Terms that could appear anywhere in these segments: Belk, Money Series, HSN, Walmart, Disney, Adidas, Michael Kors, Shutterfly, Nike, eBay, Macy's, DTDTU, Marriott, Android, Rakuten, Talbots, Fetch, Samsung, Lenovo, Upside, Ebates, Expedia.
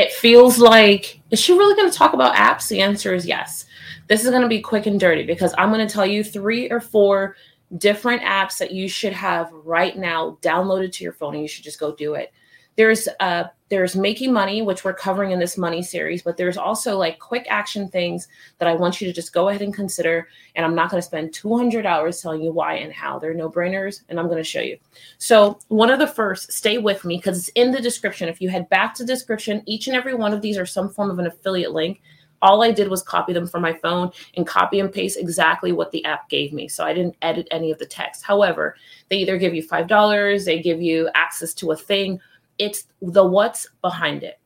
it feels like, is she really going to talk about apps? The answer is yes. This is going to be quick and dirty because I'm going to tell you 3 or 4 different apps that you should have right now downloaded to your phone, and you should just go do it. There's Making Money, which we're covering in this money series, but there's also like quick action things that I want you to just go ahead and consider. And I'm not going to spend 200 hours telling you why and how. They're no-brainers, and I'm going to show you. So one of the first, stay with me because it's in the description. If you head back to description, each and every one of these are some form of an affiliate link. All I did was copy them from my phone and copy and paste exactly what the app gave me. So I didn't edit any of the text. However, they either give you $5, they give you access to a thing. It's the what's behind it.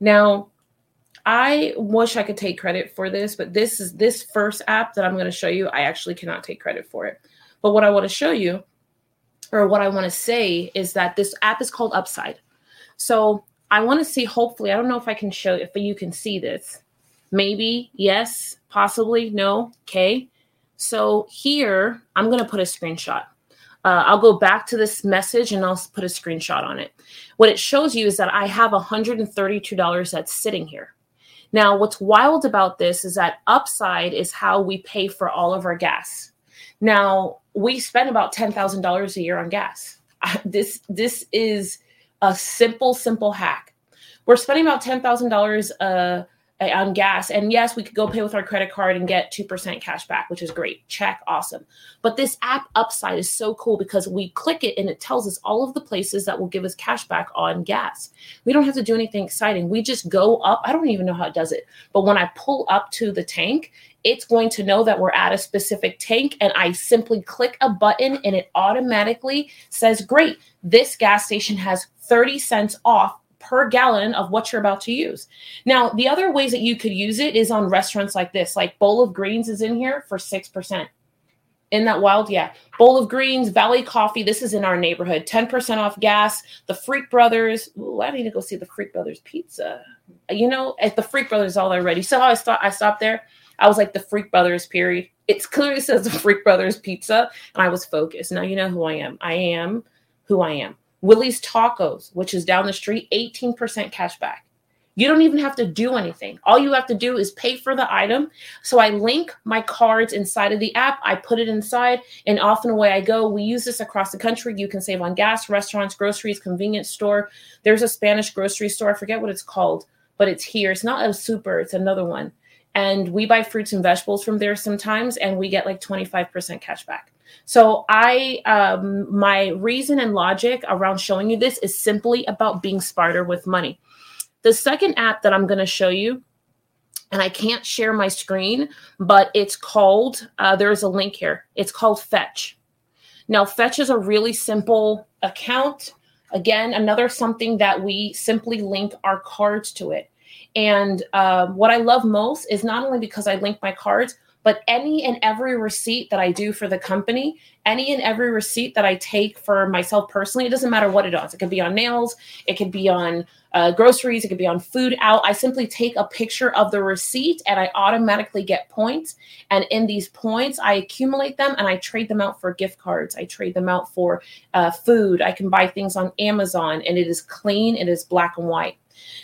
Now, I wish I could take credit for this, but this first app that I'm going to show you, I actually cannot take credit for it. But what I want to show you, or what I want to say, is that this app is called Upside. So I want to see, hopefully, I don't know if I can show, if you can see this. Maybe, yes, possibly, no, okay. So here, I'm going to put a screenshot. I'll go back to this message and I'll put a screenshot on it. What it shows you is that I have $132 that's sitting here. Now, what's wild about this is that Upside is how we pay for all of our gas. Now, we spend about $10,000 a year on gas. This is a simple hack. We're spending about $10,000 on gas. And yes, we could go pay with our credit card and get 2% cash back, which is great. Check. Awesome. But this app Upside is so cool because we click it and it tells us all of the places that will give us cash back on gas. We don't have to do anything exciting. We just go up. I don't even know how it does it. But when I pull up to the tank, it's going to know that we're at a specific tank, and I simply click a button and it automatically says, great, this gas station has 30 cents off per gallon of what you're about to use. Now, the other ways that you could use it is on restaurants like this, like Bowl of Greens is in here for 6%. Isn't that wild? Yeah. Bowl of Greens, Valley Coffee. This is in our neighborhood. 10% off gas. The Freak Brothers. Ooh, I need to go see the Freak Brothers pizza. You know, at the Freak Brothers all already. So I stopped there. I was like, the Freak Brothers, period. It clearly says the Freak Brothers pizza. And I was focused. Now you know who I am. I am who I am. Willie's Tacos, which is down the street, 18% cash back. You don't even have to do anything. All you have to do is pay for the item. So I link my cards inside of the app. I put it inside, and off and away I go. We use this across the country. You can save on gas, restaurants, groceries, convenience store. There's a Spanish grocery store. I forget what it's called, but it's here. It's not El Super. It's another one. And we buy fruits and vegetables from there sometimes, and we get like 25% cash back. So my reason and logic around showing you this is simply about being smarter with money. The second app that I'm going to show you, and I can't share my screen, but it's called, there's a link here. It's called Fetch. Now, Fetch is a really simple account. Again, another something that we simply link our cards to it. And what I love most is not only because I link my cards, but any and every receipt that I do for the company, any and every receipt that I take for myself personally, it doesn't matter what it is. It could be on nails. It could be on groceries. It could be on food out. I simply take a picture of the receipt, and I automatically get points. And in these points, I accumulate them, and I trade them out for gift cards. I trade them out for food. I can buy things on Amazon, and it is clean. It is black and white.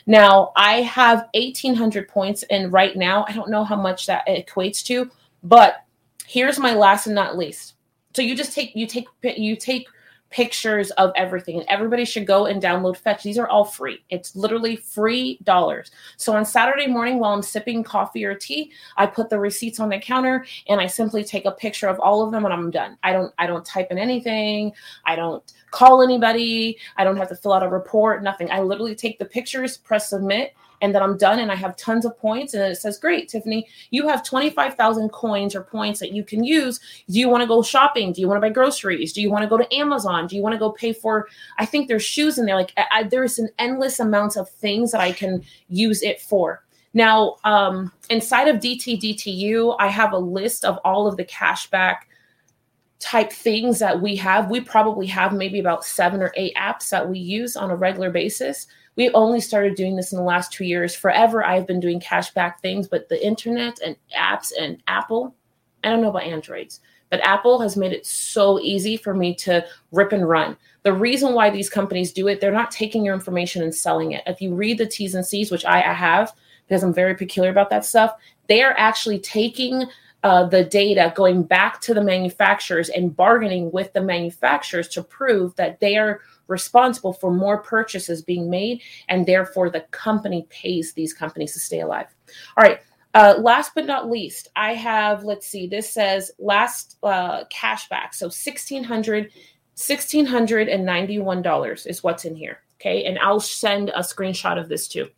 Now, I have 1,800 points, and right now, I don't know how much that equates to, but here's my last and not least. So you just take pictures of everything, and everybody should go and download Fetch. These are all free. It's literally free dollars. So on Saturday morning while I'm sipping coffee or tea, I put the receipts on the counter and I simply take a picture of all of them and I'm done. I don't type in anything. I don't call anybody. I don't have to fill out a report, nothing. I literally take the pictures, press submit, and then I'm done, and I have tons of points, and then it says, great, Tiffany, you have 25,000 coins or points that you can use. Do you want to go shopping? Do you want to buy groceries? Do you want to go to Amazon? Do you want to go pay for, I think there's shoes in there. Like there's an endless amount of things that I can use it for. Now, inside of DTDTU, I have a list of all of the cashback type things that we have. We probably have maybe about 7 or 8 apps that we use on a regular basis. We only started doing this in the last 2 years. Forever, I've been doing cashback things, but the internet and apps and Apple, I don't know about Androids, But Apple has made it so easy for me to rip and run. The reason why these companies do it, they're not taking your information and selling it. If you read the T's and C's, which I have because I'm very peculiar about that stuff, they are actually taking the data, going back to the manufacturers and bargaining with the manufacturers to prove that they are responsible for more purchases being made, and therefore the company pays these companies to stay alive. All right. Last but not least, I have, let's see, this says last cashback. So $1,691 is what's in here. Okay. And I'll send a screenshot of this too.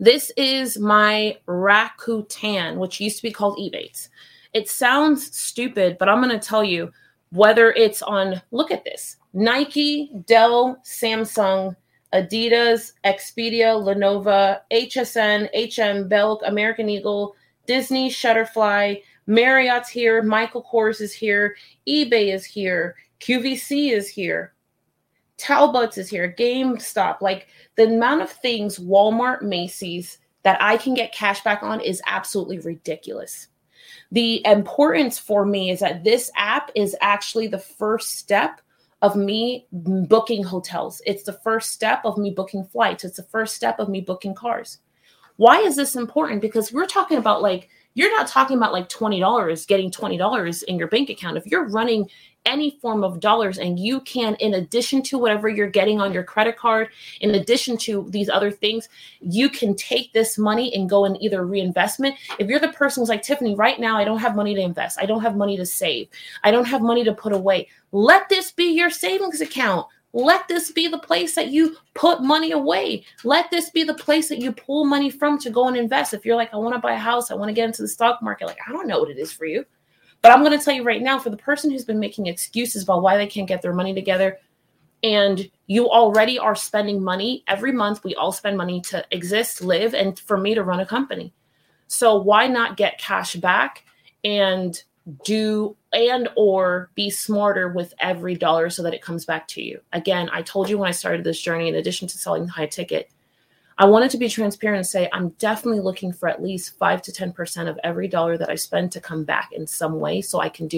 This is my Rakuten, which used to be called Ebates. It sounds stupid, but I'm going to tell you whether it's on, look at this, Nike, Dell, Samsung, Adidas, Expedia, Lenovo, HSN, HM, Belk, American Eagle, Disney, Shutterfly, Marriott's here, Michael Kors is here, eBay is here, QVC is here, Talbots is here, GameStop. Like, the amount of things, Walmart, Macy's, that I can get cash back on is absolutely ridiculous. The importance for me is that this app is actually the first step of me booking hotels. It's the first step of me booking flights. It's the first step of me booking cars. Why is this important? Because we're talking about, like, you're not talking about like $20, getting $20 in your bank account. If you're running any form of dollars and you can, in addition to whatever you're getting on your credit card, in addition to these other things, you can take this money and go in either reinvestment. If you're the person who's like, Tiffany, right now, I don't have money to invest. I don't have money to save. I don't have money to put away. Let this be your savings account. Let this be the place that you put money away. Let this be the place that you pull money from to go and invest. If you're like, I want to buy a house, I want to get into the stock market, like, I don't know what it is for you. But I'm going to tell you right now, for the person who's been making excuses about why they can't get their money together, and you already are spending money every month. We all spend money to exist, live, and for me to run a company. So why not get cash back and do and or be smarter with every dollar so that it comes back to you? Again, I told you when I started this journey, in addition to selling high ticket, I wanted to be transparent and say I'm definitely looking for at least 5 to 10% of every dollar that I spend to come back in some way, so I can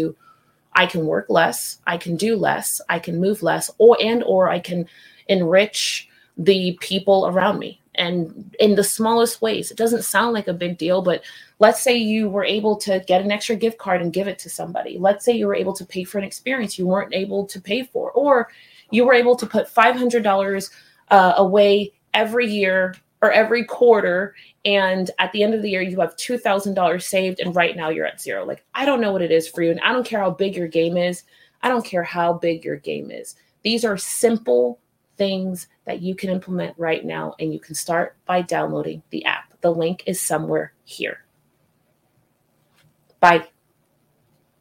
work less, I can do less, I can move less, or I can enrich the people around me. And in the smallest ways, it doesn't sound like a big deal, but let's say you were able to get an extra gift card and give it to somebody. Let's say you were able to pay for an experience you weren't able to pay for, or you were able to put $500 away every year or every quarter, and at the end of the year you have $2,000 saved, and right now you're at zero. Like, I don't know what it is for you, and I don't care how big your game is. I don't care how big your game is. These are simple things that you can implement right now, and you can start by downloading the app. The link is somewhere here. Bye.